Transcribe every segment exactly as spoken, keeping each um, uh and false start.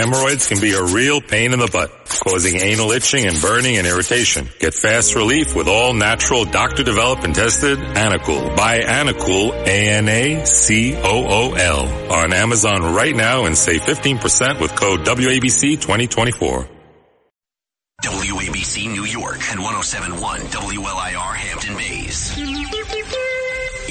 Hemorrhoids can be a real pain in the butt, causing anal itching and burning and irritation. Get fast relief with all natural, doctor-developed and tested Anacool. Buy Anacool, A N A C O O L, on Amazon right now and save fifteen percent with code W A B C twenty twenty-four. W A B C New York and one oh seven point one W L I R Hampton Bays.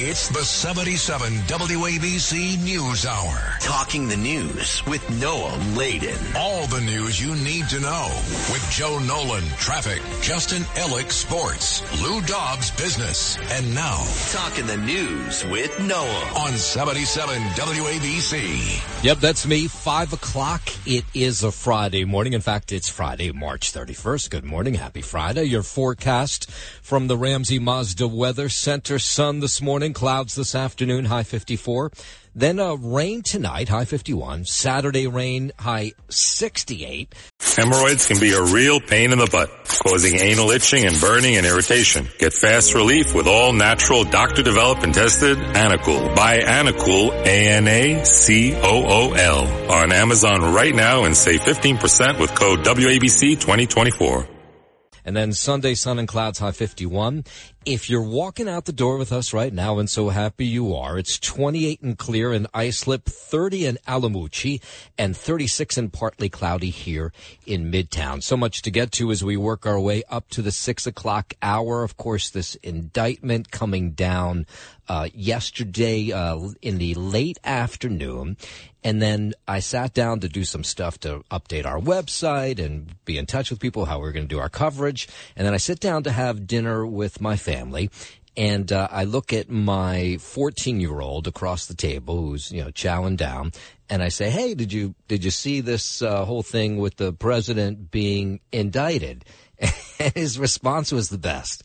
It's the seventy-seven W A B C News Hour. Talking the news with Noam Laden. All the news you need to know with Joe Nolan, traffic, Justin Ellick, sports, Lou Dobbs, business, and now Talking the News with Noam on seventy-seven W A B C. Yep, that's me. Five o'clock. It is a Friday morning. In fact, it's Friday, March thirty-first. Good morning. Happy Friday. Your forecast from the Ramsey Mazda Weather Center. Sun this morning. Clouds this afternoon, high fifty-four. Then uh, rain tonight, high fifty-one. Saturday rain, high sixty-eight. Hemorrhoids can be a real pain in the butt, causing anal itching and burning and irritation. Get fast relief with all natural, doctor-developed and tested Anacool. Buy Anacool, A N A C O O L, on Amazon right now and save fifteen percent with code W A B C twenty twenty-four. And then Sunday, sun and clouds, high fifty-one. If you're walking out the door with us right now, and so happy you are, it's twenty-eight and clear in Islip, thirty in Alamuchi, and thirty-six and partly cloudy here in Midtown. So much to get to as we work our way up to the six o'clock hour. Of course, this indictment coming down uh yesterday uh in the late afternoon. And then I sat down to do some stuff to update our website and be in touch with people, how we we're going to do our coverage. And then I sit down to have dinner with my family. family. And uh, I look at my fourteen-year-old across the table who's, you know, chowing down. And I say, hey, did you did you see this uh, whole thing with the president being indicted? And his response was the best.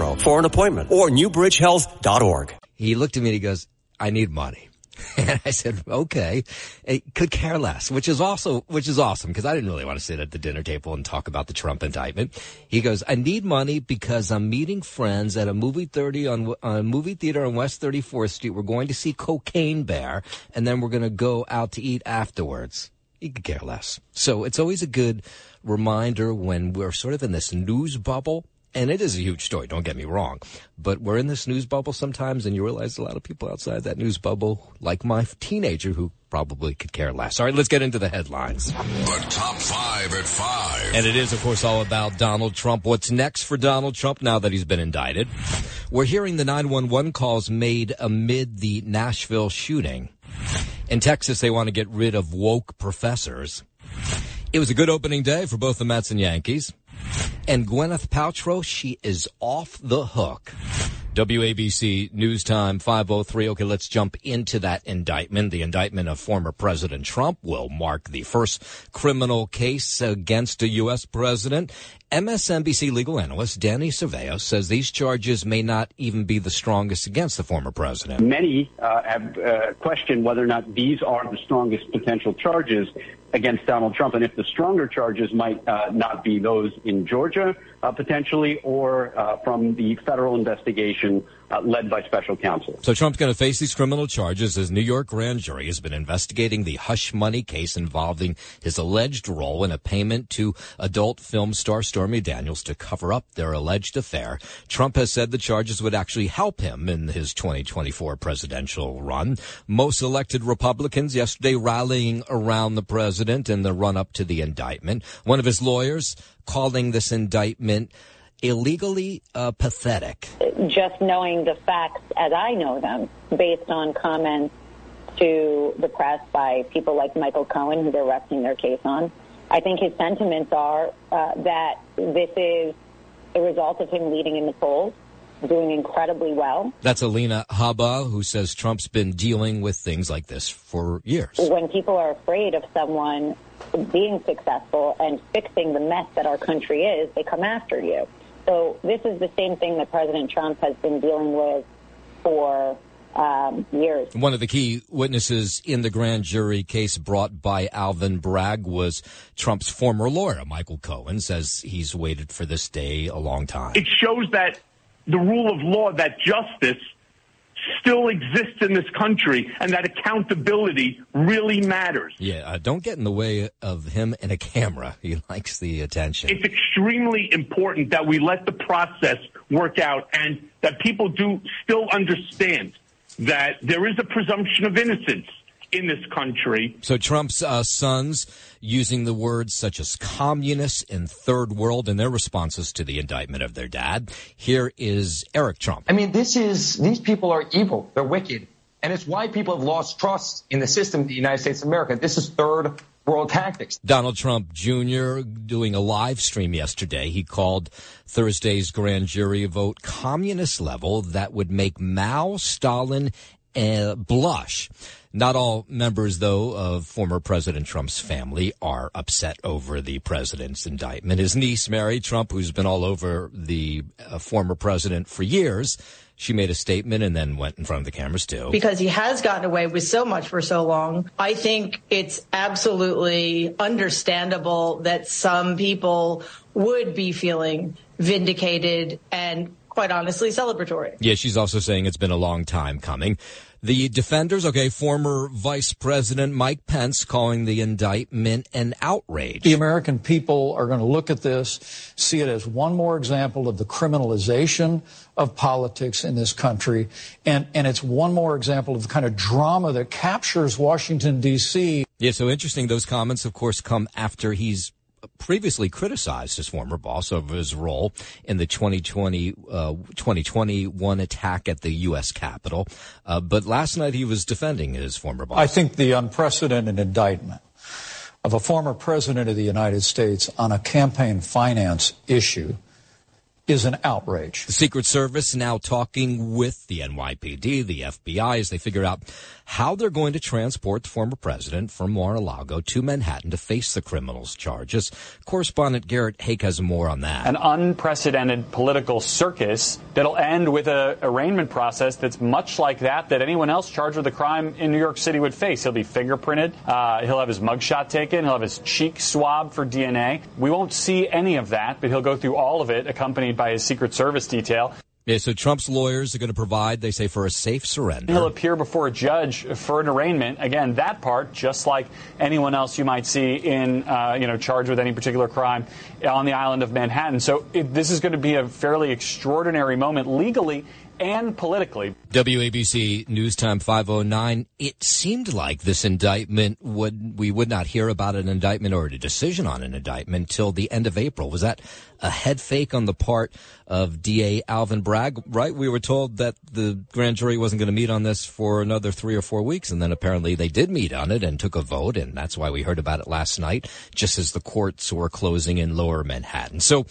For an appointment or newbridge health dot org. He looked at me and he goes, I need money. And I said, okay, it could care less, which is also, which is awesome because I didn't really want to sit at the dinner table and talk about the Trump indictment. He goes, I need money because I'm meeting friends at a movie thirty on a uh, movie theater on West thirty-fourth Street. We're going to see Cocaine Bear and then we're going to go out to eat afterwards. He could care less. So it's always a good reminder when we're sort of in this news bubble. And it is a huge story, don't get me wrong. But we're in this news bubble sometimes, and you realize a lot of people outside that news bubble, like my teenager, who probably could care less. All right, let's get into the headlines. The top five at five. And it is, of course, all about Donald Trump. What's next for Donald Trump now that he's been indicted? We're hearing the nine one one calls made amid the Nashville shooting. In Texas, they want to get rid of woke professors. It was a good opening day for both the Mets and Yankees. And Gwyneth Paltrow, she is off the hook. W A B C News Time five oh three. Okay, let's jump into that indictment. The indictment of former President Trump will mark the first criminal case against a U S president. M S N B C legal analyst Danny Cerveo says these charges may not even be the strongest against the former president. Many uh, have uh, questioned whether or not these are the strongest potential charges against Donald Trump, and if the stronger charges might uh, not be those in Georgia, uh, potentially, or uh, from the federal investigation uh, led by special counsel. So Trump's going to face these criminal charges as New York grand jury has been investigating the hush money case involving his alleged role in a payment to adult film star Stormy Daniels to cover up their alleged affair. Trump has said the charges would actually help him in his twenty twenty-four presidential run. Most elected Republicans yesterday rallying around the president in the run-up to the indictment. One of his lawyers calling this indictment illegally uh, pathetic. Just knowing the facts as I know them, based on comments to the press by people like Michael Cohen, who they're resting their case on, I think his sentiments are uh, that this is a result of him leading in the polls, doing incredibly well. That's Alina Habba, who says Trump's been dealing with things like this for years. When people are afraid of someone being successful and fixing the mess that our country is, they come after you. So this is the same thing that President Trump has been dealing with for um, years. One of the key witnesses in the grand jury case brought by Alvin Bragg was Trump's former lawyer, Michael Cohen, says he's waited for this day a long time. It shows that the rule of law, that justice still exists in this country, and that accountability really matters. Yeah, uh, don't get in the way of him and a camera. He likes the attention. It's extremely important that we let the process work out and that people do still understand that there is a presumption of innocence in this country. So Trump's uh, sons using the words such as communists and third world in their responses to the indictment of their dad. Here is Eric Trump. I mean, this is these people are evil. They're wicked. And it's why people have lost trust in the system of the United States of America. This is third world tactics. Donald Trump Junior doing a live stream yesterday. He called Thursday's grand jury vote communist level that would make Mao, Stalin Uh, blush. Not all members, though, of former President Trump's family are upset over the president's indictment. His niece, Mary Trump, who's been all over the uh, former president for years, she made a statement and then went in front of the cameras, too. Because he has gotten away with so much for so long, I think it's absolutely understandable that some people would be feeling vindicated and quite honestly celebratory. Yeah, she's also saying it's been a long time coming. The defenders, okay, former Vice President Mike Pence calling the indictment an outrage. The American people are going to look at this, see it as one more example of the criminalization of politics in this country, and, and it's one more example of the kind of drama that captures Washington, D C Yeah, so interesting. Those comments, of course, come after he's previously criticized his former boss over his role in the twenty twenty, uh, twenty twenty-one attack at the U S Capitol. Uh, but last night he was defending his former boss. I think the unprecedented indictment of a former president of the United States on a campaign finance issue is an outrage. The Secret Service now talking with the N Y P D, the F B I, as they figure out how they're going to transport the former president from Mar-a-Lago to Manhattan to face the criminals' charges. Correspondent Garrett Haake has more on that. An unprecedented political circus that'll end with an arraignment process that's much like that that anyone else charged with a crime in New York City would face. He'll be fingerprinted. Uh, he'll have his mugshot taken. He'll have his cheek swabbed for D N A. We won't see any of that, but he'll go through all of it, accompanied by his Secret Service detail. Yeah, so Trump's lawyers are going to provide, they say, for a safe surrender. He'll appear before a judge for an arraignment. Again, that part, just like anyone else you might see in, uh, you know, charged with any particular crime on the island of Manhattan. So it, this is going to be a fairly extraordinary moment legally and politically. W A B C News Time five oh nine. It seemed like this indictment would, we would not hear about an indictment or a decision on an indictment till the end of April. Was that a head fake on the part of D A Alvin Bragg? Right? We were told that the grand jury wasn't going to meet on this for another three or four weeks. And then apparently they did meet on it and took a vote. And that's why we heard about it last night, just as the courts were closing in lower Manhattan. So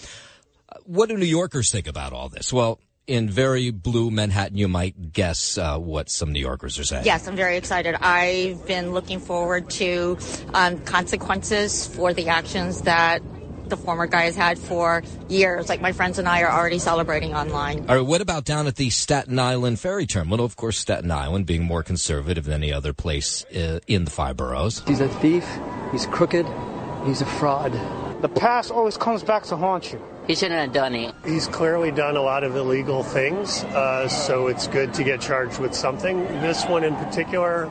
what do New Yorkers think about all this? Well, in very blue Manhattan, you might guess uh, what some New Yorkers are saying. Yes, I'm very excited. I've been looking forward to um, consequences for the actions that the former guy has had for years. Like, my friends and I are already celebrating online. All right, what about down at the Staten Island ferry terminal? Of course, Staten Island being more conservative than any other place uh, in the five boroughs. He's a thief. He's crooked. He's a fraud. The past always comes back to haunt you. He shouldn't have done it. He's clearly done a lot of illegal things, uh, so it's good to get charged with something. This one in particular,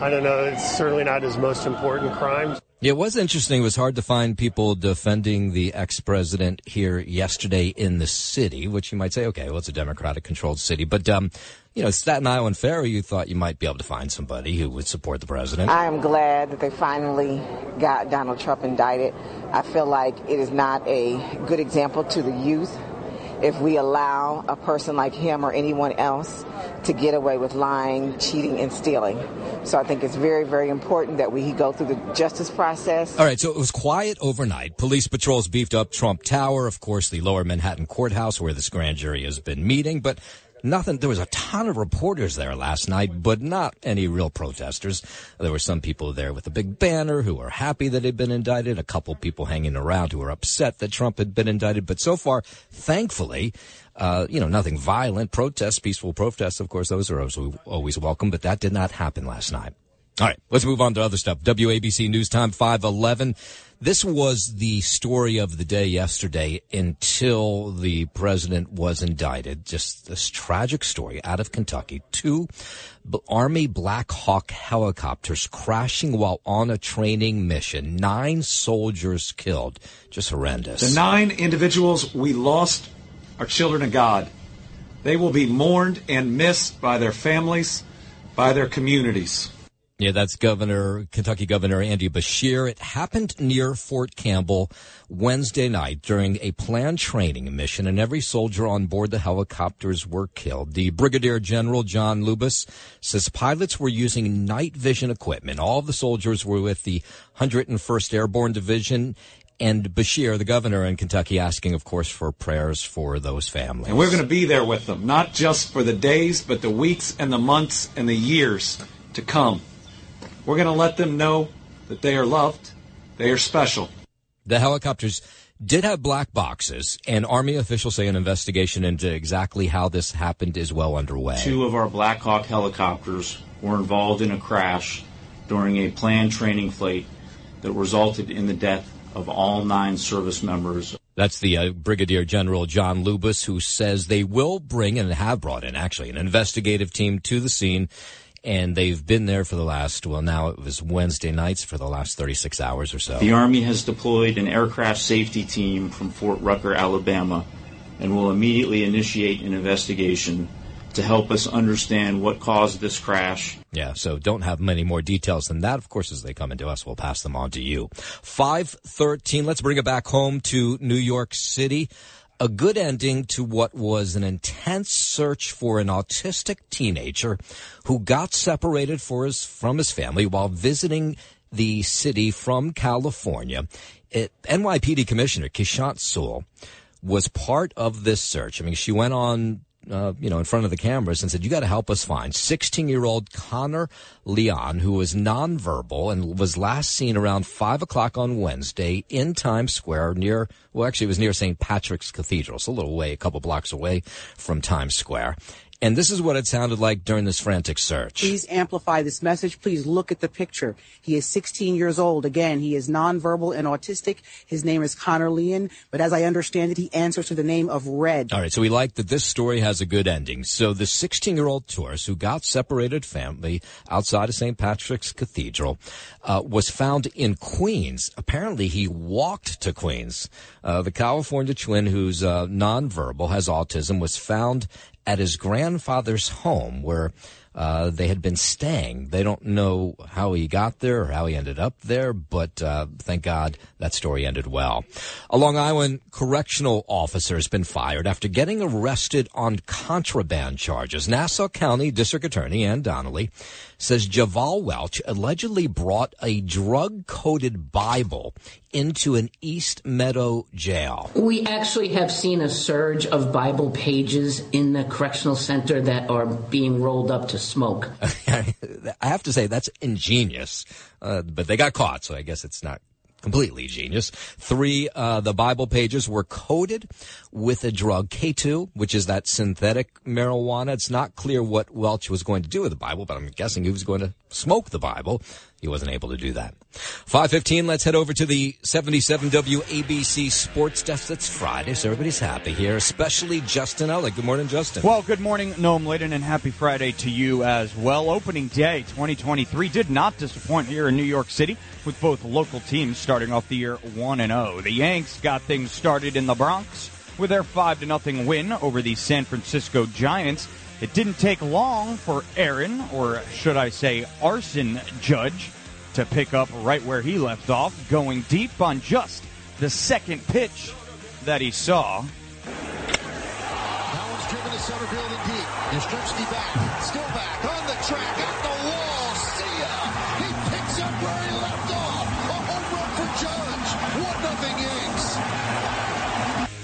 I don't know, it's certainly not his most important crime. It was interesting. It was hard to find people defending the ex-president here yesterday in the city, which you might say, okay, well, it's a Democratic-controlled city. But, um, you know, Staten Island Ferry, you thought you might be able to find somebody who would support the president. I am glad that they finally got Donald Trump indicted. I feel like it is not a good example to the youth. if we allow a person like him or anyone else to get away with lying, cheating, and stealing. So I think it's very, very important that we go through the justice process. All right, so it was quiet overnight. Police patrols beefed up Trump Tower, of course, the lower Manhattan courthouse where this grand jury has been meeting, but nothing. There was a ton of reporters there last night, but not any real protesters. There were some people there with a big banner who were happy that he'd been indicted, a couple people hanging around who were upset that Trump had been indicted. But so far, thankfully, uh, you know, nothing violent. Protests, peaceful protests, of course, those are always, always welcome, but that did not happen last night. All right, let's move on to other stuff. W A B C News Time, five eleven. This was the story of the day yesterday until the president was indicted. Just this tragic story out of Kentucky. Two Army Black Hawk helicopters crashing while on a training mission. Nine soldiers killed. Just horrendous. The nine individuals we lost are children of God. They will be mourned and missed by their families, by their communities. Yeah, that's Governor, Kentucky Governor Andy Beshear. It happened near Fort Campbell Wednesday night during a planned training mission, and every soldier on board the helicopters were killed. The Brigadier General John Lubas says pilots were using night vision equipment. All of the soldiers were with the one hundred first Airborne Division, and Beshear, the governor in Kentucky, asking, of course, for prayers for those families. And we're going to be there with them, not just for the days, but the weeks and the months and the years to come. We're going to let them know that they are loved, they are special. The helicopters did have black boxes, and Army officials say an investigation into exactly how this happened is well underway. Two of our Black Hawk helicopters were involved in a crash during a planned training flight that resulted in the death of all nine service members. That's the uh, Brigadier General John Lubas, who says they will bring and have brought in, actually, an investigative team to the scene. And they've been there for the last, well, now it was Wednesday nights for the last thirty-six hours or so. The Army has deployed an aircraft safety team from Fort Rucker, Alabama, and will immediately initiate an investigation to help us understand what caused this crash. Yeah, so don't have many more details than that. Of course, as they come into us, we'll pass them on to you. five thirteen, let's bring it back home to New York City. A good ending to what was an intense search for an autistic teenager who got separated for his, from his family while visiting the city from California. It, N Y P D Commissioner Keechant Sewell was part of this search. I mean, she went on, uh, you know, in front of the cameras and said, you got to help us find sixteen-year-old Connor Leon, who was nonverbal and was last seen around five o'clock on Wednesday in Times Square near, well, actually it was near Saint Patrick's Cathedral. It's a little way, a couple blocks away from Times Square. And this is what it sounded like during this frantic search. Please amplify this message. Please look at the picture. He is sixteen years old. Again, he is nonverbal and autistic. His name is Connor Leon, but as I understand it, he answers to the name of Red. All right, so we like that this story has a good ending. So the sixteen-year-old tourist who got separated family outside of Saint Patrick's Cathedral uh, was found in Queens. Apparently, he walked to Queens. Uh, the California twin, who's uh, nonverbal, has autism, was found at his grandfather's home where uh, they had been staying. They don't know how he got there or how he ended up there, but uh, thank God that story ended well. A Long Island correctional officer has been fired after getting arrested on contraband charges. Nassau County District Attorney Ann Donnelly says Javal Welch allegedly brought a drug-coated Bible into an East Meadow jail. We actually have seen a surge of Bible pages in the correctional center that are being rolled up to smoke. I have to say, that's ingenious, uh, but they got caught, so I guess it's not completely genius. Three, uh, the Bible pages were coated with a drug, K two, which is that synthetic marijuana. It's not clear what Welch was going to do with the Bible, but I'm guessing he was going to smoke the Bible. He wasn't able to do that. five fifteen, let's head over to the seventy-seven W A B C Sports Desk. It's Friday, so everybody's happy here, especially Justin Ollick. Good morning, Justin. Well, good morning, Noam Laden, and happy Friday to you as well. Opening day twenty twenty-three did not disappoint here in New York City, with both local teams starting off the year one and oh. The Yanks got things started in the Bronx with their five to nothing win over the San Francisco Giants. It didn't take long for Aaron, or should I say Arson Judge, to pick up right where he left off, going deep on just the second pitch that he saw. to center field and deep. Yastrzemski back, still back, on the track, at the wall. See ya! He picks up where he left off. A home run for Judge. one nothing Yanks.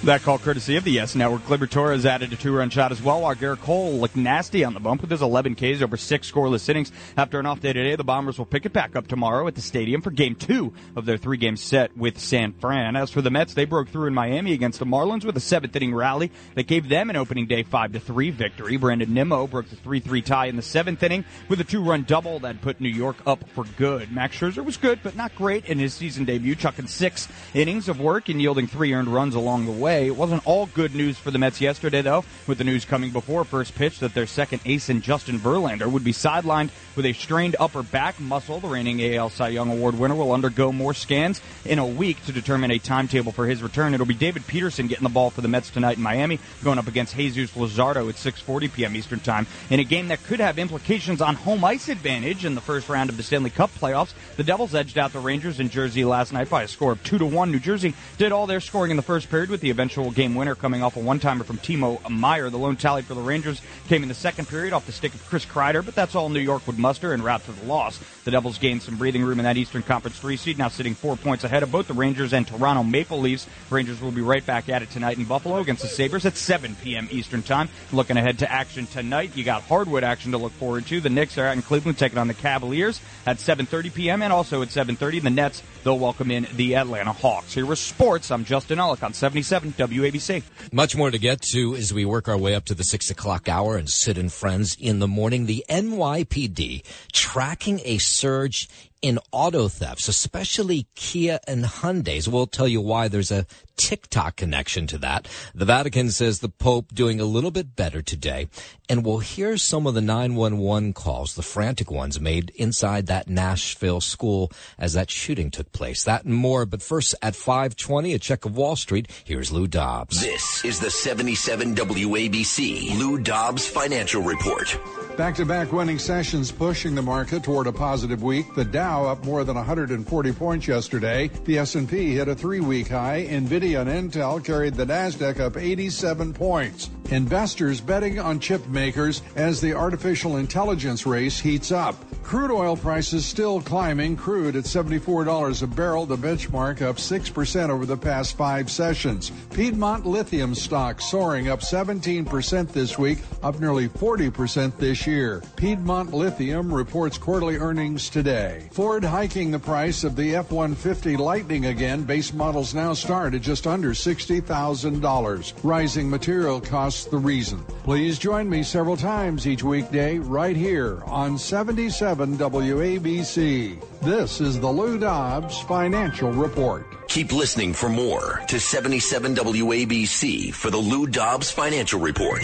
That call courtesy of the Yes Network. Gleyber Torres added a two-run shot as well, while Garrett Cole looked nasty on the bump with his eleven Ks over six scoreless innings. After an off day today, the Bombers will pick it back up tomorrow at the stadium for game two of their three-game set with San Fran. As for the Mets, they broke through in Miami against the Marlins with a seventh-inning rally that gave them an opening day five to three victory. Brandon Nimmo broke the three three tie in the seventh inning with a two-run double that put New York up for good. Max Scherzer was good, but not great in his season debut, chucking six innings of work and yielding three earned runs along the way. It wasn't all good news for the Mets yesterday, though, with the news coming before first pitch that their second ace in Justin Verlander would be sidelined with a strained upper back muscle. The reigning A L Cy Young Award winner will undergo more scans in a week to determine a timetable for his return. It'll be David Peterson getting the ball for the Mets tonight in Miami, going up against Jesus Luzardo at six forty p.m. Eastern Time in a game that could have implications on home ice advantage in the first round of the Stanley Cup playoffs. The Devils edged out the Rangers in Jersey last night by a score of two to one. New Jersey did all their scoring in the first period with the event eventual game winner coming off a one-timer from Timo Meier. The lone tally for the Rangers came in the second period off the stick of Chris Kreider, but that's all New York would muster en route to the loss. The Devils gained some breathing room in that Eastern Conference three seed, now sitting four points ahead of both the Rangers and Toronto Maple Leafs. Rangers will be right back at it tonight in Buffalo against the Sabres at seven p.m. Eastern Time. Looking ahead to action tonight, you got hardwood action to look forward to. The Knicks are out in Cleveland taking on the Cavaliers at seven thirty p.m. and also at seven thirty the Nets, they'll welcome in the Atlanta Hawks. Here with sports, I'm Justin Ollick on seventy-seven W A B C. Much more to get to as we work our way up to the six o'clock hour and Sid and Friends in the morning. The N Y P D tracking a surge in auto thefts, especially Kia and Hyundais. We'll tell you why there's a TikTok connection to that. The Vatican says the Pope doing a little bit better today, and we'll hear some of the nine one one calls, the frantic ones made inside that Nashville school as that shooting took place. That and more, but first at five twenty, a check of Wall Street. Here's Lou Dobbs. This is the seventy-seven W A B C Lou Dobbs Financial Report. Back-to-back winning sessions pushing the market toward a positive week. The Dow up more than one hundred forty points yesterday. The S and P hit a three-week high. NVIDIA and Intel carried the NASDAQ up eighty-seven points. Investors betting on chip makers as the artificial intelligence race heats up. Crude oil prices still climbing. Crude at seventy-four dollars a barrel, the benchmark up six percent over the past five sessions. Piedmont Lithium stock soaring up seventeen percent this week, up nearly forty percent this year. year. Piedmont Lithium reports quarterly earnings today. Ford hiking the price of the F one fifty Lightning again. Base models now start at just under sixty thousand dollars. Rising material costs the reason. Please join me several times each weekday right here on seventy-seven W A B C. This is the Lou Dobbs Financial Report. Keep listening for more to seventy-seven W A B C for the Lou Dobbs Financial Report.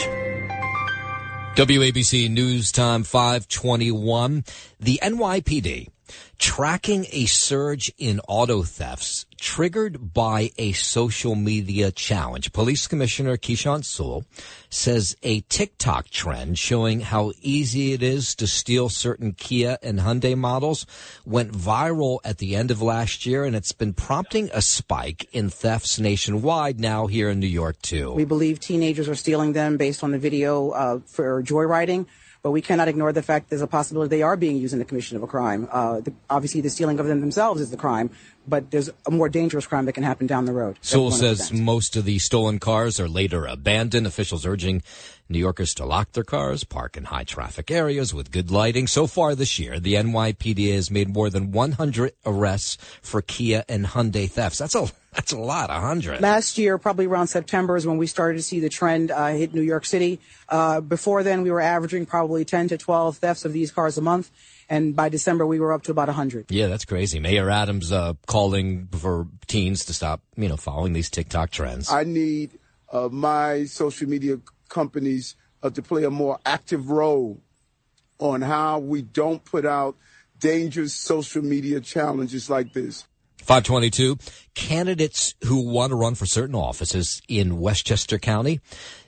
W A B C News Time five twenty-one. The N Y P D tracking a surge in auto thefts triggered by a social media challenge. Police Commissioner Keechant Sewell says a TikTok trend showing how easy it is to steal certain Kia and Hyundai models went viral at the end of last year, and it's been prompting a spike in thefts nationwide, now here in New York, too. We believe teenagers are stealing them based on the video uh, for joyriding. But we cannot ignore the fact there's a possibility they are being used in the commission of a crime. Uh, the, obviously, the stealing of them themselves is the crime, but there's a more dangerous crime that can happen down the road. Sewell says most of the stolen cars are later abandoned. Officials urging New Yorkers to lock their cars, park in high-traffic areas with good lighting. So far this year, the N Y P D has made more than one hundred arrests for Kia and Hyundai thefts. That's a that's a lot, one hundred. Last year, probably around September, is when we started to see the trend uh, hit New York City. Uh, before then, we were averaging probably ten to twelve thefts of these cars a month. And by December, we were up to about one hundred. Yeah, that's crazy. Mayor Adams uh, calling for teens to stop, you know, following these TikTok trends. I need uh, my social media companies uh, to play a more active role on how we don't put out dangerous social media challenges like this. five twenty-two, candidates who want to run for certain offices in Westchester County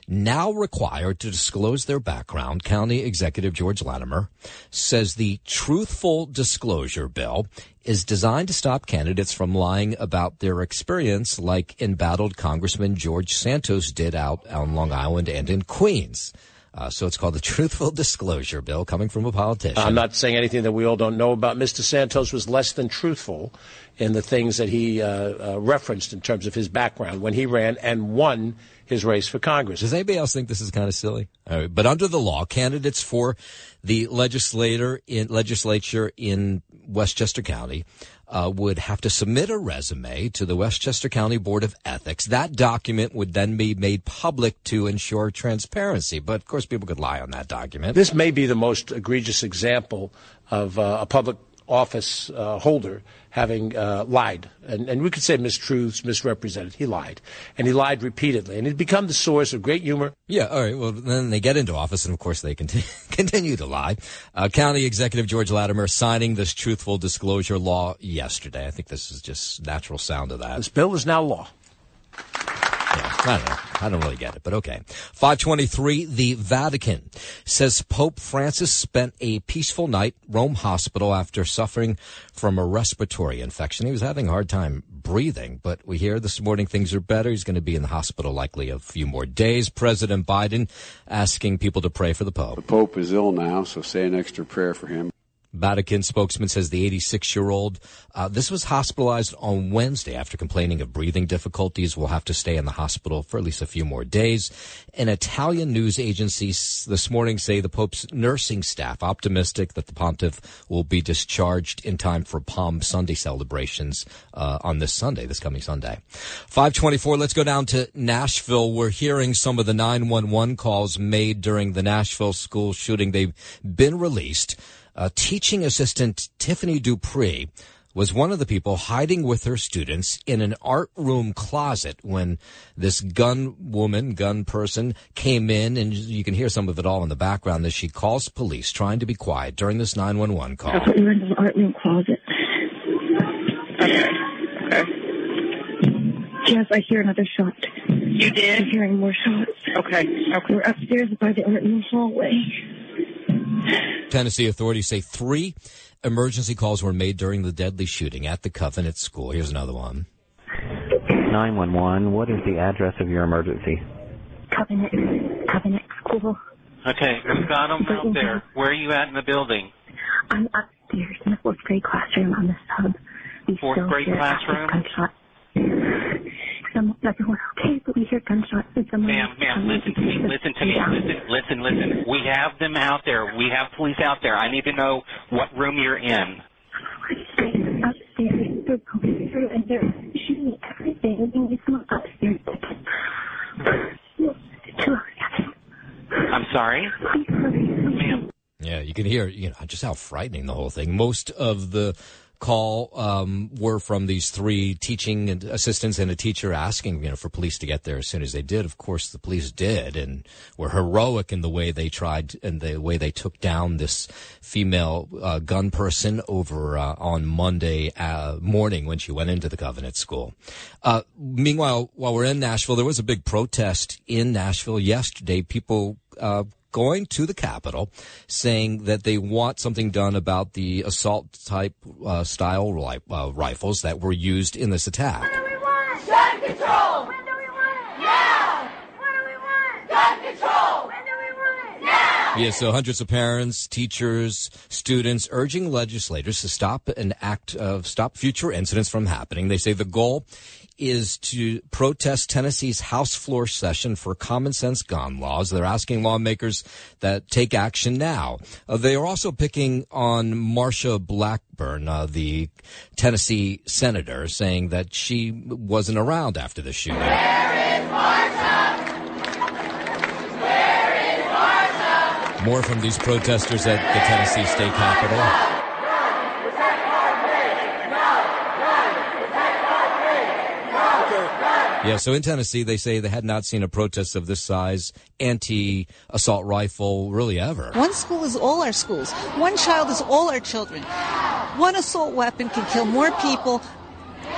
now required to disclose their background. County Executive George Latimer says the Truthful Disclosure Bill is designed to stop candidates from lying about their experience, like embattled Congressman George Santos did out on Long Island and in Queens. Uh, so it's called the Truthful Disclosure Bill, coming from a politician. I'm not saying anything that we all don't know about. Mister Santos was less than truthful in the things that he uh, uh, referenced in terms of his background when he ran and won his race for Congress. Does anybody else think this is kind of silly? All right. But under the law, candidates for the legislator in legislature in Westchester County Uh, would have to submit a resume to the Westchester County Board of Ethics. That document would then be made public to ensure transparency. But, of course, people could lie on that document. This may be the most egregious example of uh, a public office uh, holder having uh, lied. And, and we could say mistruths, misrepresented. He lied. And he lied repeatedly. And it become the source of great humor. Yeah, all right. Well, then they get into office, and, of course, they continue, continue to lie. Uh, County Executive George Latimer signing this truthful disclosure law yesterday. I think this is just natural sound of that. This bill is now law. Yeah, I don't know. I don't really get it, but okay. five twenty-three, the Vatican says Pope Francis spent a peaceful night at Rome hospital after suffering from a respiratory infection. He was having a hard time breathing, but we hear this morning things are better. He's going to be in the hospital likely a few more days. President Biden asking people to pray for the Pope. The Pope is ill now, so say an extra prayer for him. Vatican spokesman says the eighty-six-year-old, uh, this was hospitalized on Wednesday after complaining of breathing difficulties, will have to stay in the hospital for at least a few more days. An Italian news agency this morning say the Pope's nursing staff optimistic that the pontiff will be discharged in time for Palm Sunday celebrations uh, on this Sunday, this coming Sunday. five twenty-four, let's go down to Nashville. We're hearing some of the nine one one calls made during the Nashville school shooting. They've been released. Uh, teaching assistant Tiffany Dupree was one of the people hiding with her students in an art room closet when this gun woman, gun person, came in, and you can hear some of it all in the background as she calls police, trying to be quiet during this nine one one call. I put you in the art room closet. Okay. Okay. Yes, I hear another shot. You did? I'm hearing more shots. Okay. Okay. We're upstairs by the art room hallway. Tennessee authorities say three emergency calls were made during the deadly shooting at the Covenant School. Here's another one. nine one one, what is the address of your emergency? Covenant, Covenant School. Okay, I've got them out there. Where are you at in the building? I'm upstairs in the fourth grade classroom on the sub. We fourth grade classroom? Someone, everyone okay, but we hear gunshots. Ma'am, ma'am, listen to me, listen to me, listen, listen, listen. We have them out there. We have police out there. I need to know what room you're in. Upstairs, they're going through and they're shooting everything. We need someone upstairs. I'm sorry? Please hurry, ma'am. Yeah, you can hear, you know, just how frightening the whole thing. Most of the call um, were from these three teaching assistants and a teacher asking, you know, for police to get there as soon as they did. Of course, the police did and were heroic in the way they tried and the way they took down this female uh, gun person over uh, on Monday uh, morning when she went into the Covenant School. Uh, meanwhile, while we're in Nashville, there was a big protest in Nashville yesterday. People uh going to the Capitol, saying that they want something done about the assault-type uh, style ri- uh, rifles that were used in this attack. What do we want? Gun control! When do we want it? Now! What do we want? Gun control! When do we want it? Now! Yeah, so hundreds of parents, teachers, students urging legislators to stop an act of stop future incidents from happening. They say the goal is to protest Tennessee's House floor session for common sense gun laws. They're asking lawmakers that take action now. Uh, they are also picking on Marsha Blackburn, uh, the Tennessee senator, saying that she wasn't around after the shooting. Where is Marsha? Where is Marsha? More from these protesters at the Tennessee State Capitol. Yeah, so in Tennessee, they say they had not seen a protest of this size, anti-assault rifle, really ever. One school is all our schools. One child is all our children. One assault weapon can kill more people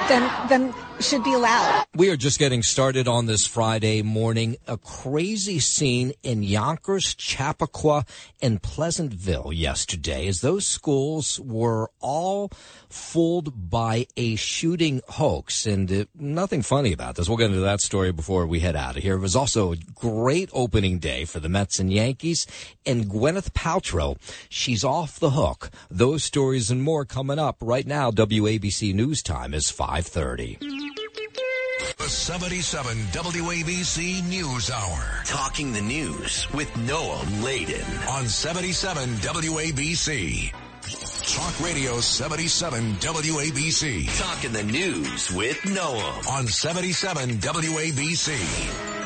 than than should be allowed. We are just getting started on this Friday morning. A crazy scene in Yonkers, Chappaqua, and Pleasantville yesterday as those schools were all fooled by a shooting hoax. And uh, nothing funny about this. We'll get into that story before we head out of here. It was also a great opening day for the Mets and Yankees. And Gwyneth Paltrow, she's off the hook. Those stories and more coming up right now. W A B C News Time is five thirty. The seventy-seven W A B C News Hour. Talking the news with Noam Laden. On seventy-seven W A B C. Talk Radio seventy-seven W A B C. Talking the news with Noam. On seventy-seven W A B C.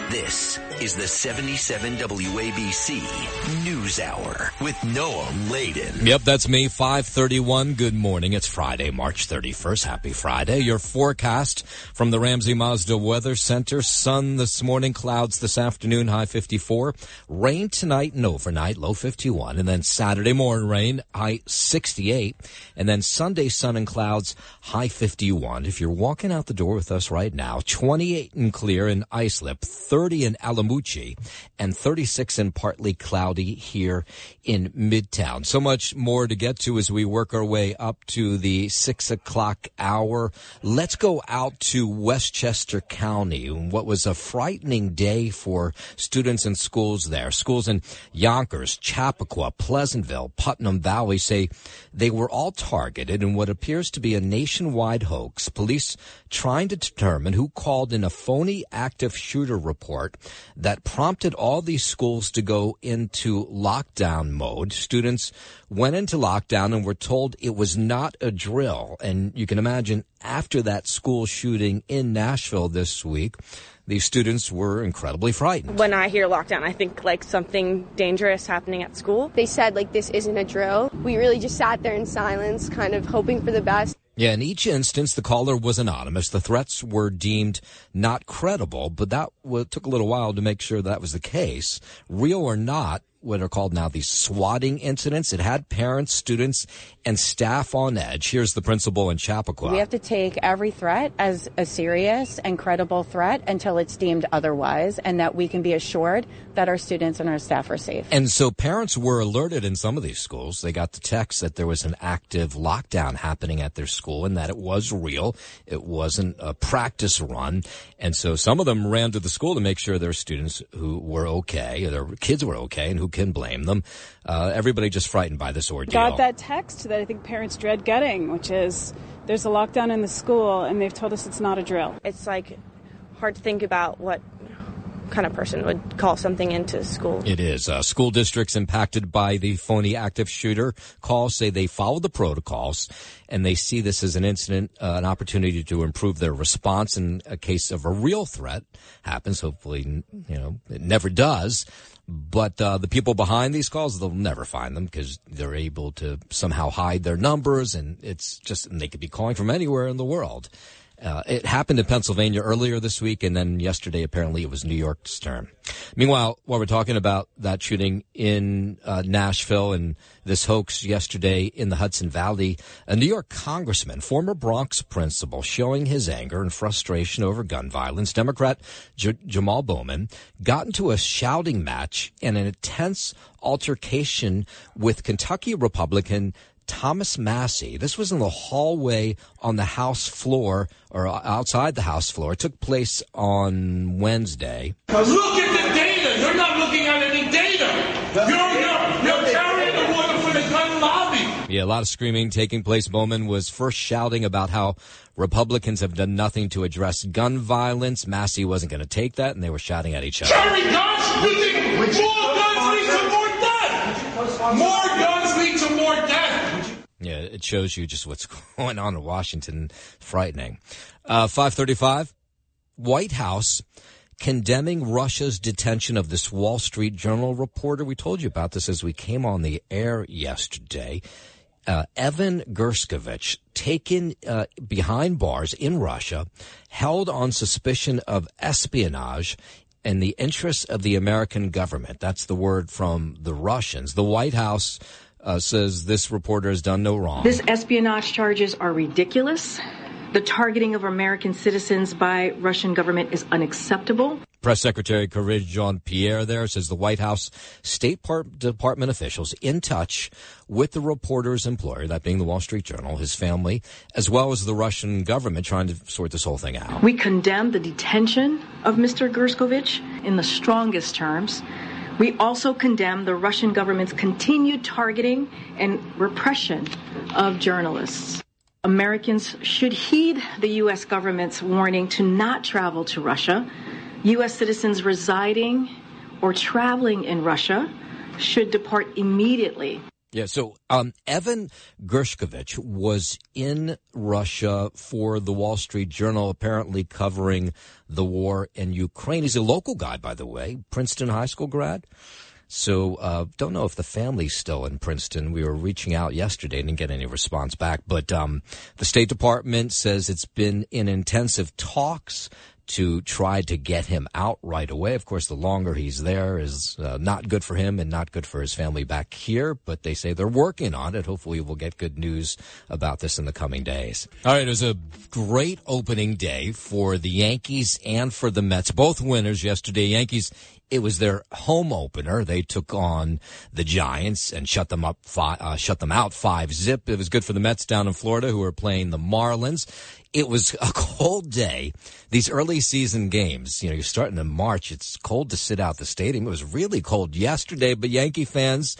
This is the seventy-seven W A B C News Hour with Noam Laden. Yep, that's me, five thirty-one. Good morning. It's Friday, March thirty-first. Happy Friday. Your forecast from the Ramsey Mazda Weather Center. Sun this morning, clouds this afternoon, high fifty-four. Rain tonight and overnight, low fifty-one. And then Saturday morning rain, high sixty-eight. And then Sunday, sun and clouds, high fifty-one. If you're walking out the door with us right now, twenty-eight and clear in Islip, thirty in Alamo, and thirty-six and partly cloudy here in Midtown. So much more to get to as we work our way up to the six o'clock hour. Let's go out to Westchester County. What was a frightening day for students and schools there. Schools in Yonkers, Chappaqua, Pleasantville, Putnam Valley say they were all targeted in what appears to be a nationwide hoax. Police trying to determine who called in a phony active shooter report that prompted all these schools to go into lockdown mode. Students went into lockdown and were told it was not a drill. And you can imagine after that school shooting in Nashville this week, these students were incredibly frightened. When I hear lockdown, I think like something dangerous happening at school. They said like this isn't a drill. We really just sat there in silence, kind of hoping for the best. Yeah, in each instance, the caller was anonymous. The threats were deemed not credible, but that w- took a little while to make sure that was the case. Real or not, what are called now these swatting incidents, it had parents, students, and staff on edge. Here's the principal in Chappaqua. We have to take every threat as a serious and credible threat until it's deemed otherwise, and that we can be assured that our students and our staff are safe. And so parents were alerted in some of these schools. They got the text that there was an active lockdown happening at their school and that it was real. It wasn't a practice run. And so some of them ran to the school to make sure their students who were okay, their kids were okay, and who can blame them. Uh, everybody just frightened by this ordeal. Got that text that I think parents dread getting, which is there's a lockdown in the school and they've told us it's not a drill. It's like hard to think about what kind of person would call something into school. It is. Uh, school districts impacted by the phony active shooter call say they follow the protocols and they see this as an incident, uh, an opportunity to improve their response in a case of a real threat happens. Hopefully, you know, it never does. But uh, the people behind these calls, they'll never find them because they're able to somehow hide their numbers. And it's just, and they could be calling from anywhere in the world. Uh, it happened in Pennsylvania earlier this week, and then yesterday, apparently, it was New York's turn. Meanwhile, while we're talking about that shooting in uh, Nashville and this hoax yesterday in the Hudson Valley, a New York congressman, former Bronx principal, showing his anger and frustration over gun violence, Democrat J- Jamal Bowman, got into a shouting match and an intense altercation with Kentucky Republican Thomas Massey. This was in the hallway on the House floor, or outside the House floor. It took place on Wednesday. Now look at the data. You're not looking at any data. You're, you're, you're carrying the water for the gun lobby. Yeah, a lot of screaming taking place. Bowman was first shouting about how Republicans have done nothing to address gun violence. Massey wasn't going to take that, and they were shouting at each other. Carry guns! We think more guns lead to more death! More guns lead to more death! Yeah, it shows you just what's going on in Washington. Frightening. Uh, five thirty-five, White House condemning Russia's detention of this Wall Street Journal reporter. We told you about this as we came on the air yesterday. Uh, Evan Gershkovich, taken uh, behind bars in Russia, held on suspicion of espionage in the interests of the American government. That's the word from the Russians. The White House Uh, says this reporter has done no wrong. This espionage charges are ridiculous. The targeting of American citizens by Russian government is unacceptable. Press Secretary Karine Jean-Pierre there says the White House State Department officials in touch with the reporter's employer, that being the Wall Street Journal, his family, as well as the Russian government trying to sort this whole thing out. We condemn the detention of Mister Gerskovich in the strongest terms. We also condemn the Russian government's continued targeting and repression of journalists. Americans should heed the U S government's warning to not travel to Russia. U S citizens residing or traveling in Russia should depart immediately. Yeah, so um, Evan Gershkovich was in Russia for the Wall Street Journal, apparently covering the war in Ukraine. He's a local guy, by the way, Princeton High School grad. So uh don't know if the family's still in Princeton. We were reaching out yesterday, didn't get any response back. But um the State Department says it's been in intensive talks to try to get him out right away. Of course, the longer he's there is uh, not good for him and not good for his family back here. But they say they're working on it. Hopefully we'll get good news about this in the coming days. All right, it was a great opening day for the Yankees and for the Mets. Both winners yesterday. Yankees, it was their home opener. They took on the Giants and shut them up, five, uh, shut them out five zip. It was good for the Mets down in Florida, who are playing the Marlins. It was a cold day. These early season games, you know, you're starting in March. It's cold to sit out the stadium. It was really cold yesterday, but Yankee fans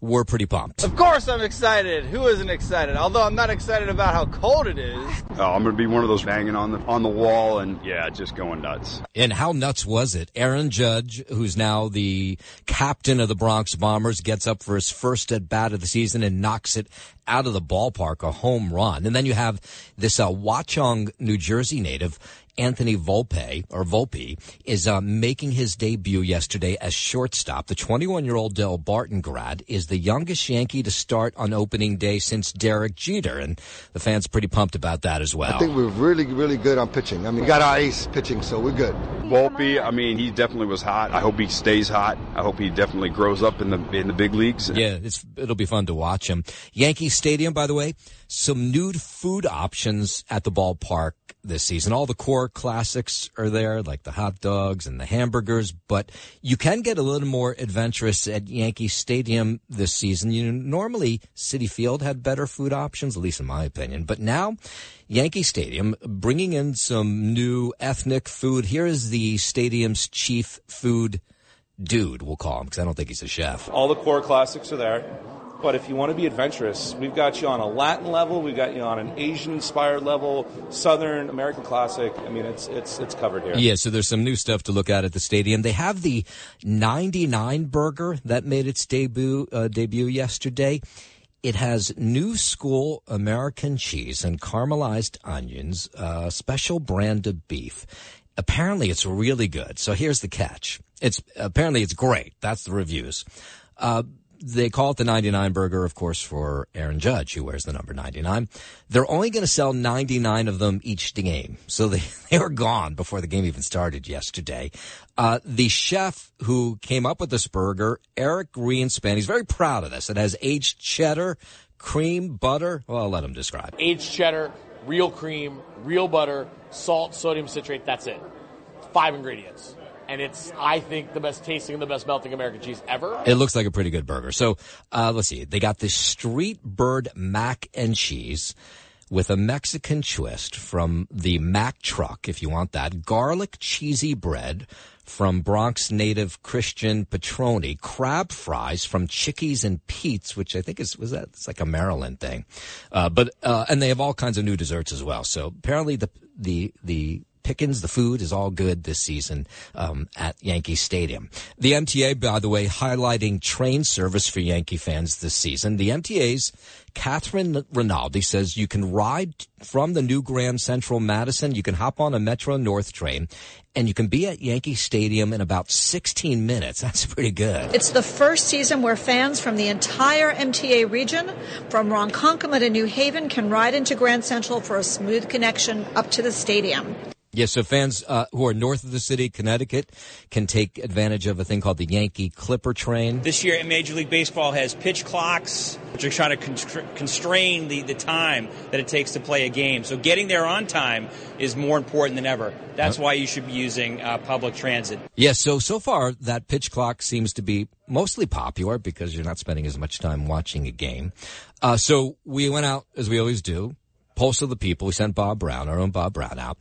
were pretty pumped. Of course I'm excited. Who isn't excited? Although I'm not excited about how cold it is. Oh, I'm going to be one of those banging on the on the wall and, yeah, just going nuts. And how nuts was it? Aaron Judge, who's now the captain of the Bronx Bombers, gets up for his first at-bat of the season and knocks it out of the ballpark, a home run. And then you have this uh, Watchung, New Jersey native, Anthony Volpe, or Volpe, is uh, making his debut yesterday as shortstop. The twenty-one-year-old Del Barton grad is the youngest Yankee to start on opening day since Derek Jeter, and the fans pretty pumped about that as well. I think we're really, really good on pitching. I mean, we got our ace pitching, so we're good. Volpe, I mean, he definitely was hot. I hope he stays hot. I hope he definitely grows up in the in the big leagues. Yeah, it's, it'll be fun to watch him. Yankee Stadium, by the way, some new food options at the ballpark this season. All the core classics are there, like the hot dogs and the hamburgers, but you can get a little more adventurous at Yankee Stadium this season. You know, normally City Field had better food options, at least in my opinion, but now Yankee Stadium bringing in some new ethnic food. Here is the stadium's chief food dude, we'll call him, because I don't think he's a chef. All the core classics are there. But if you want to be adventurous, we've got you on a Latin level, we've got you on an Asian-inspired level, Southern, American classic. I mean, it's it's it's covered here. Yeah, so there's some new stuff to look at at the stadium. They have the ninety-nine burger that made its debut uh, debut yesterday. It has new school American cheese and caramelized onions, uh, special brand of beef. Apparently, it's really good. So here's the catch. It's apparently it's great. That's the reviews. Uh They call it the ninety-nine burger, of course, for Aaron Judge, who wears the number ninety-nine. They're only going to sell ninety-nine of them each game. So they, they were gone before the game even started yesterday. Uh, the chef who came up with this burger, Eric Greenspan, he's very proud of this. It has aged cheddar, cream, butter. Well, I'll let him describe. Aged cheddar, real cream, real butter, salt, sodium citrate. That's it. Five ingredients. And it's, I think, the best tasting and the best melting American cheese ever. It looks like a pretty good burger. So, uh, let's see. They got this street bird mac and cheese with a Mexican twist from the Mac truck, if you want that. Garlic cheesy bread from Bronx native Christian Petroni. Crab fries from Chickies and Pete's, which I think is, was that, it's like a Maryland thing. Uh, but, uh, and they have all kinds of new desserts as well. So apparently the, the, the, Pickens, the food is all good this season um, at Yankee Stadium. The M T A, by the way, highlighting train service for Yankee fans this season. The M T A's Catherine Rinaldi says you can ride from the new Grand Central Madison, you can hop on a Metro North train, and you can be at Yankee Stadium in about sixteen minutes. That's pretty good. It's the first season where fans from the entire M T A region, from Ronkonkoma to New Haven, can ride into Grand Central for a smooth connection up to the stadium. Yes, so fans uh, who are north of the city, Connecticut, can take advantage of a thing called the Yankee Clipper Train. This year, Major League Baseball has pitch clocks, which are trying to constr- constrain the, the time that it takes to play a game. So getting there on time is more important than ever. That's yep. why you should be using uh, public transit. Yes, so, so far, that pitch clock seems to be mostly popular because you're not spending as much time watching a game. Uh, so we went out, as we always do, pulse of the people. We sent Bob Brown, our own Bob Brown, out.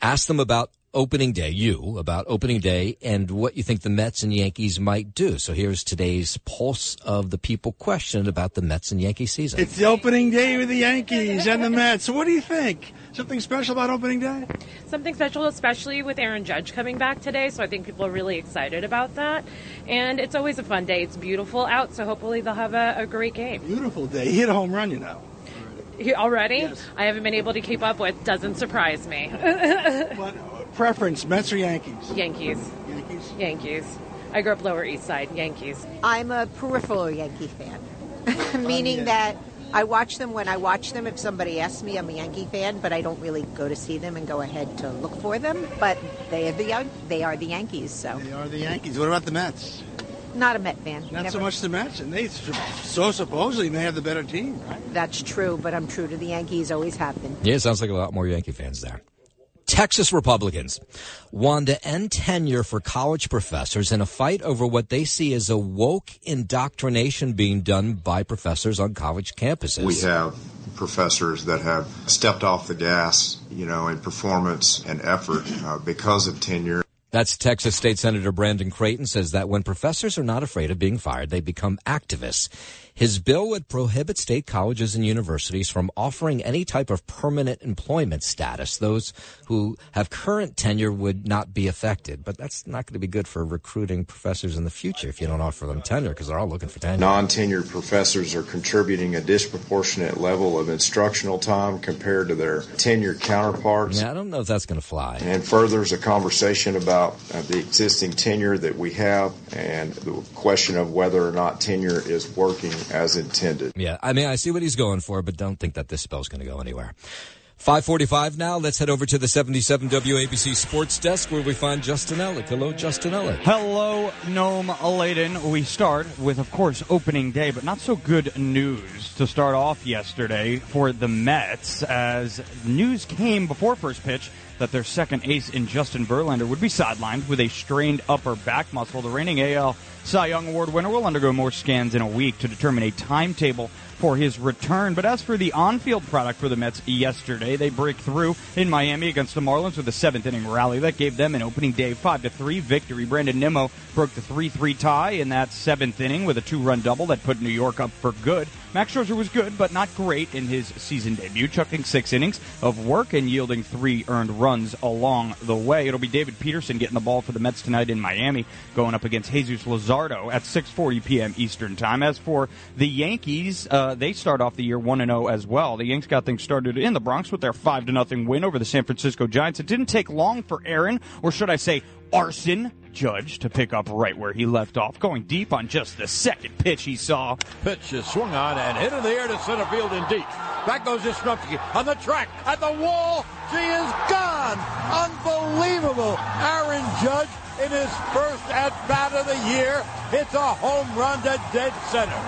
Ask them about opening day, you, about opening day and what you think the Mets and Yankees might do. So here's today's Pulse of the People question about the Mets and Yankee season. It's the opening day with the Yankees and the Mets. What do you think? Something special about opening day? Something special, especially with Aaron Judge coming back today. So I think people are really excited about that. And it's always a fun day. It's beautiful out, so hopefully they'll have a, a great game. Beautiful day. He hit a home run, you know. Already? Yes. I haven't been able to keep up with. Doesn't surprise me. But preference, Mets or Yankees? Yankees. Yankees? Yankees. I grew up Lower East Side, Yankees. I'm a peripheral Yankee fan, meaning um, yeah. that I watch them when I watch them. If somebody asks me, I'm a Yankee fan, but I don't really go to see them and go ahead to look for them. But they are the, they are the Yankees, so. They are the Yankees. What about the Mets? Not a Met fan. Not Never. so much the Mets, and they so supposedly may have the better team, right? That's true, but I'm true to the Yankees. Always have been. Yeah, it sounds like a lot more Yankee fans there. Texas Republicans want to end tenure for college professors in a fight over what they see as a woke indoctrination being done by professors on college campuses. We have professors that have stepped off the gas, you know, in performance and effort uh, because of tenure. That's Texas State Senator Brandon Creighton says that when professors are not afraid of being fired, they become activists. His bill would prohibit state colleges and universities from offering any type of permanent employment status. Those who have current tenure would not be affected. But that's not going to be good for recruiting professors in the future if you don't offer them tenure, because they're all looking for tenure. Non-tenured professors are contributing a disproportionate level of instructional time compared to their tenured counterparts. Yeah, I don't know if that's going to fly. And furthers a conversation about Uh, the existing tenure that we have and the question of whether or not tenure is working as intended. Yeah, I mean, I see what he's going for, but don't think that this spell's going to go anywhere. five forty-five now. Let's head over to the seventy-seven W A B C Sports Desk where we find Justin Ollick. Hello, Justin Ollick. Hello, Noam Laden. We start with, of course, opening day, but not so good news to start off yesterday for the Mets, as news came before first pitch that their second ace in Justin Verlander would be sidelined with a strained upper back muscle. The reigning A L Cy Young Award winner will undergo more scans in a week to determine a timetable for his return. But as for the on-field product for the Mets yesterday, they break through in Miami against the Marlins with a seventh-inning rally. That gave them an opening day five to three victory. Brandon Nimmo broke the three three tie in that seventh inning with a two-run double that put New York up for good. Max Scherzer was good, but not great in his season debut, chucking six innings of work and yielding three earned runs along the way. It'll be David Peterson getting the ball for the Mets tonight in Miami, going up against Jesus Luzardo at six forty p.m. Eastern Time. As for the Yankees, uh, they start off the year one and oh as well. The Yanks got things started in the Bronx with their five to nothing win over the San Francisco Giants. It didn't take long for Aaron, or should I say Arson Judge, to pick up right where he left off, going deep on just the second pitch he saw. Pitch is swung on and hit in the air to center field and deep. Back goes Yastrzemski on the track, at the wall. She is gone. Unbelievable. Aaron Judge, in his first at-bat of the year, hits a home run to dead center.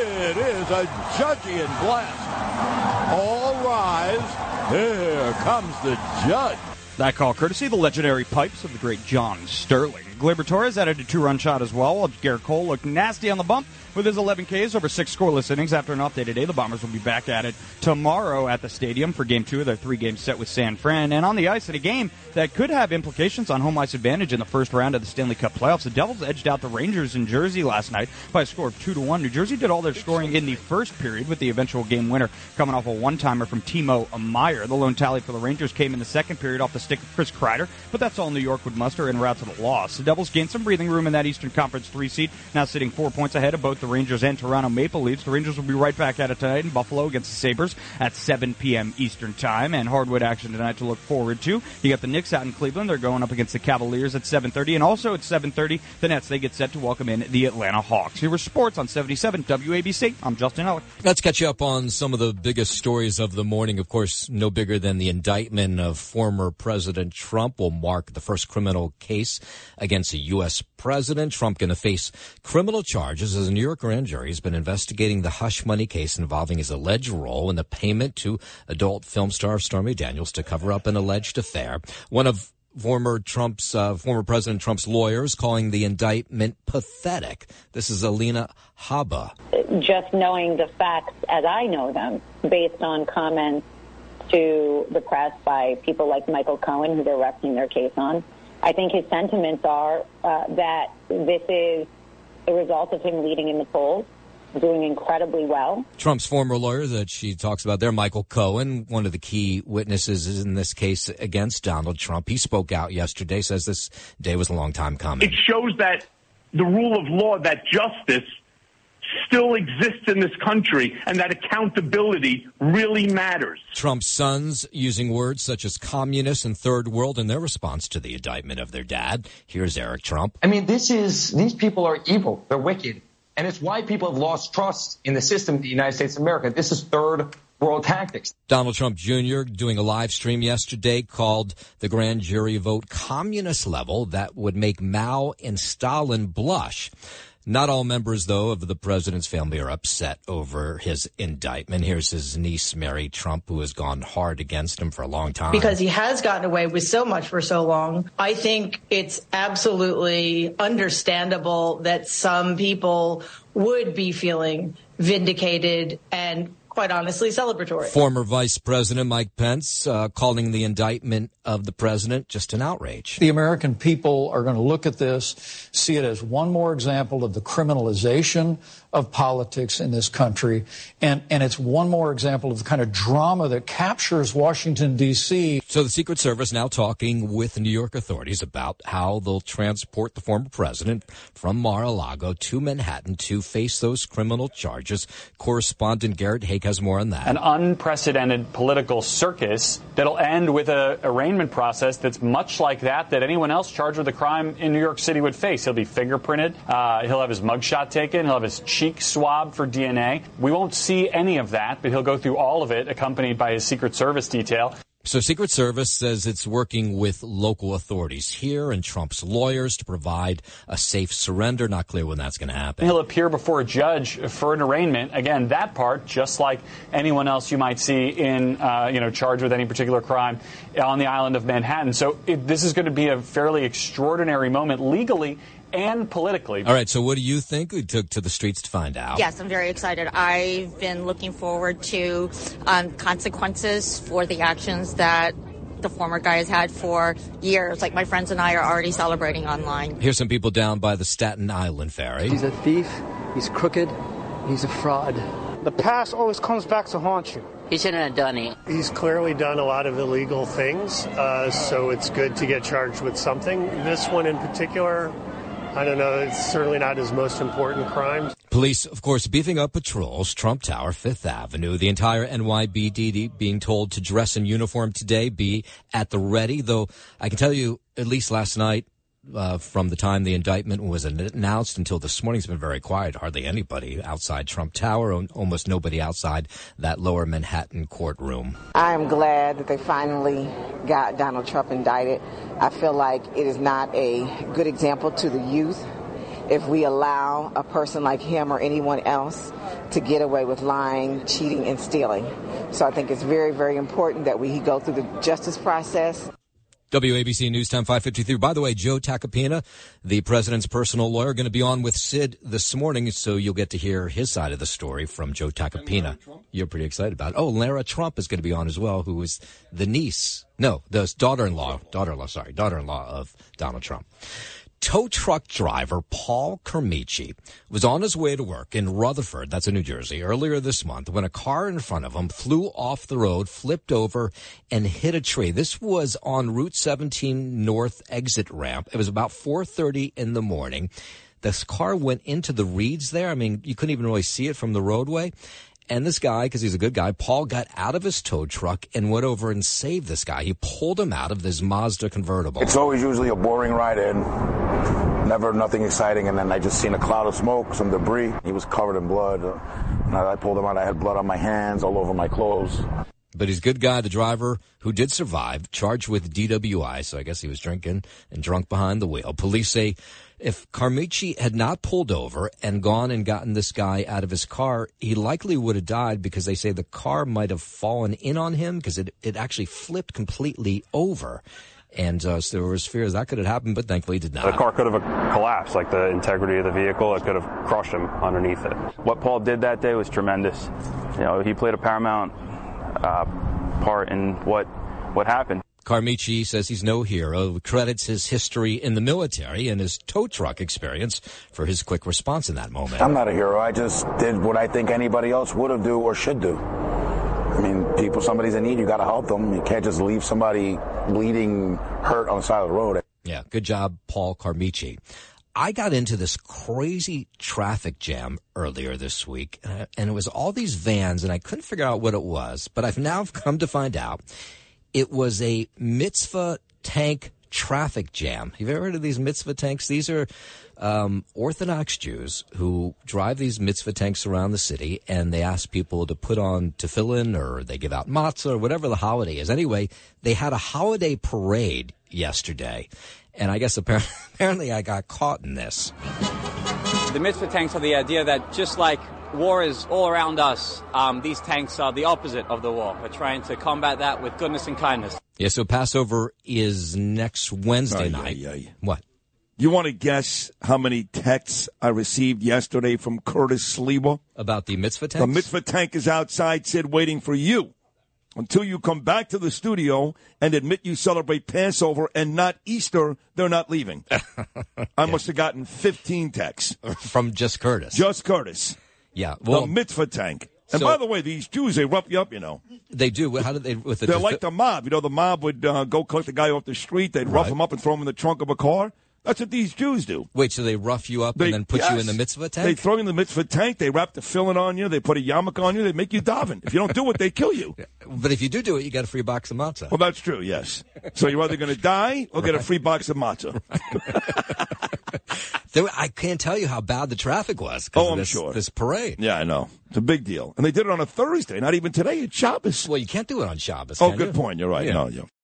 It is a Judgian blast. All rise. Here comes the Judge. That call courtesy the legendary pipes of the great John Sterling. Gleyber Torres added a two-run shot as well, while Garrett Cole looked nasty on the bump with his eleven Ks over six scoreless innings. After an off day today, the Bombers will be back at it tomorrow at the stadium for game two of their three-game set with San Fran. And on the ice at a game that could have implications on home ice advantage in the first round of the Stanley Cup playoffs, the Devils edged out the Rangers in Jersey last night by a score of two to one. New Jersey did all their scoring in the first period, with the eventual game winner coming off a one-timer from Timo Meyer. The lone tally for the Rangers came in the second period off the stick of Chris Kreider, but that's all New York would muster en route to the loss. The Devils gained some breathing room in that Eastern Conference three seed, now sitting four points ahead of both the Rangers and Toronto Maple Leafs. The Rangers will be right back at it tonight in Buffalo against the Sabres at seven p.m. Eastern Time, and hardwood action tonight to look forward to. You got the Knicks out in Cleveland. They're going up against the Cavaliers at seven thirty, and also at seven thirty, the Nets, they get set to welcome in the Atlanta Hawks. Here were sports on seventy-seven W A B C. I'm Justin Ollick. Let's catch you up on some of the biggest stories of the morning. Of course, no bigger than the indictment of former President President Trump will mark the first criminal case against a U S president. Trump going to face criminal charges as a New York grand jury has been investigating the hush money case involving his alleged role in the payment to adult film star Stormy Daniels to cover up an alleged affair. One of Former Trump's, uh, former President Trump's lawyers calling the indictment pathetic. This is Alina Habba. Just knowing the facts as I know them, based on comments to the press by people like Michael Cohen, who they're resting their case on, I think his sentiments are uh, that this is a result of him leading in the polls, doing incredibly well. Trump's former lawyer that she talks about there, Michael Cohen, one of the key witnesses in this case against Donald Trump. He spoke out yesterday, says this day was a long time coming. It shows that the rule of law, that justice still exists in this country and that accountability really matters. Trump's sons using words such as communist and third world in their response to the indictment of their dad. Here's Eric Trump. I mean, this is these people are evil. They're wicked. And it's why people have lost trust in the system of the United States of America. This is third world tactics. Donald Trump Junior doing a live stream yesterday called the grand jury vote communist level that would make Mao and Stalin blush. Not all members, though, of the president's family are upset over his indictment. Here's his niece, Mary Trump, who has gone hard against him for a long time. Because he has gotten away with so much for so long, I think it's absolutely understandable that some people would be feeling vindicated and, quite honestly, celebratory. Former Vice President Mike Pence uh, calling the indictment of the president just an outrage. The American people are going to look at this, see it as one more example of the criminalization of politics in this country. And, and it's one more example of the kind of drama that captures Washington, D C. So the Secret Service now talking with New York authorities about how they'll transport the former president from Mar-a-Lago to Manhattan to face those criminal charges. Correspondent Garrett Haake has more on that. An unprecedented political circus that'll end with an arraignment process that's much like that that anyone else charged with a crime in New York City would face. He'll be fingerprinted. Uh, he'll have his mugshot taken. He'll have his cheek swab for D N A. We won't see any of that, but he'll go through all of it, accompanied by his Secret Service detail. So Secret Service says it's working with local authorities here and Trump's lawyers to provide a safe surrender. Not clear when that's going to happen. He'll appear before a judge for an arraignment. Again, that part, just like anyone else you might see in, uh, you know, charged with any particular crime on the island of Manhattan. So it, this is going to be a fairly extraordinary moment legally and politically. All right, so what do you think? We took to the streets to find out. Yes, I'm very excited. I've been looking forward to um, consequences for the actions that the former guy has had for years. Like, my friends and I are already celebrating online. Here's some people down by the Staten Island ferry. He's a thief. He's crooked. He's a fraud. The past always comes back to haunt you. He shouldn't have done it. He's clearly done a lot of illegal things, uh, so it's good to get charged with something. This one in particular, I don't know. It's certainly not his most important crimes. Police, of course, beefing up patrols, Trump Tower, Fifth Avenue. The entire N Y P D being told to dress in uniform today, be at the ready. Though I can tell you, at least last night, uh, from the time the indictment was announced until this morning, it's been very quiet. Hardly anybody outside Trump Tower, almost nobody outside that lower Manhattan courtroom. I am glad that they finally got Donald Trump indicted. I feel like it is not a good example to the youth if we allow a person like him or anyone else to get away with lying, cheating, and stealing. So I think it's very, very important that we go through the justice process. W A B C News Time five fifty-three. By the way, Joe Tacopina, the president's personal lawyer, going to be on with Sid this morning, so you'll get to hear his side of the story from Joe Tacopina. You're pretty excited about it. Oh, Lara Trump is going to be on as well, who is the niece, no, the daughter-in-law, daughter-in-law, sorry, daughter-in-law of Donald Trump. Tow truck driver Paul Kermichi was on his way to work in Rutherford, that's in New Jersey, earlier this month when a car in front of him flew off the road, flipped over, and hit a tree. This was on Route seventeen North exit ramp. It was about four thirty in the morning. This car went into the reeds there. I mean, you couldn't even really see it from the roadway. And this guy, because he's a good guy, Paul got out of his tow truck and went over and saved this guy. He pulled him out of this Mazda convertible. It's always usually a boring ride in, never nothing exciting. And then I just seen a cloud of smoke, some debris. He was covered in blood. And I pulled him out. I had blood on my hands, all over my clothes. But he's a good guy, the driver, who did survive, charged with D W I, so I guess he was drinking and drunk behind the wheel. Police say if Carmucci had not pulled over and gone and gotten this guy out of his car, he likely would have died because they say the car might have fallen in on him because it, it actually flipped completely over. And uh, so there was fears that could have happened, but thankfully did not. The car could have collapsed, like the integrity of the vehicle. It could have crushed him underneath it. What Paul did that day was tremendous. You know, he played a paramount uh, part in what what happened. Carmucci says he's no hero, credits his history in the military and his tow truck experience for his quick response in that moment. I'm not a hero. I just did what I think anybody else would have do or should do. I mean, people, somebody's in need. You got to help them. You can't just leave somebody bleeding, hurt on the side of the road. Yeah, good job, Paul Carmucci. I got into this crazy traffic jam earlier this week, and it was all these vans, and I couldn't figure out what it was. But I've now come to find out it was a mitzvah tank traffic jam. Have you ever heard of these mitzvah tanks? These are um, Orthodox Jews who drive these mitzvah tanks around the city, and they ask people to put on tefillin, or they give out matzah, or whatever the holiday is. Anyway, they had a holiday parade yesterday, and I guess apparently, apparently I got caught in this. The mitzvah tanks are the idea that just like war is all around us, um, these tanks are the opposite of the war. We're trying to combat that with goodness and kindness. Yeah, so Passover is next Wednesday aye, night. Aye, aye. What? You want to guess how many texts I received yesterday from Curtis Sliwa? About the mitzvah tank? The mitzvah tank is outside, Sid, waiting for you until you come back to the studio and admit you celebrate Passover and not Easter. They're not leaving. I must have gotten fifteen texts. From just Curtis. Just Curtis. Yeah, well, the mitzvah tank. And so, by the way, these Jews, they rough you up, you know. They do. How do they? With the They're def- like the mob. You know, the mob would uh, go collect the guy off the street. They'd rough right. him up and throw him in the trunk of a car. That's what these Jews do. Wait, so they rough you up they, and then put yes, you in the mitzvah tank? They throw you in the mitzvah tank. They wrap the filling on you. They put a yarmulke on you. They make you daven. If you don't do it, they kill you. But if you do do it, you get a free box of matzah. Well, that's true, yes. So you're either going to die or right. get a free box of matzah. Right. I can't tell you how bad the traffic was because oh, of this, sure. this parade. Yeah, I know. It's a big deal. And they did it on a Thursday, not even today. It's Shabbos. Well, you can't do it on Shabbos. Oh, good you? point. You're right. Yeah. No, you.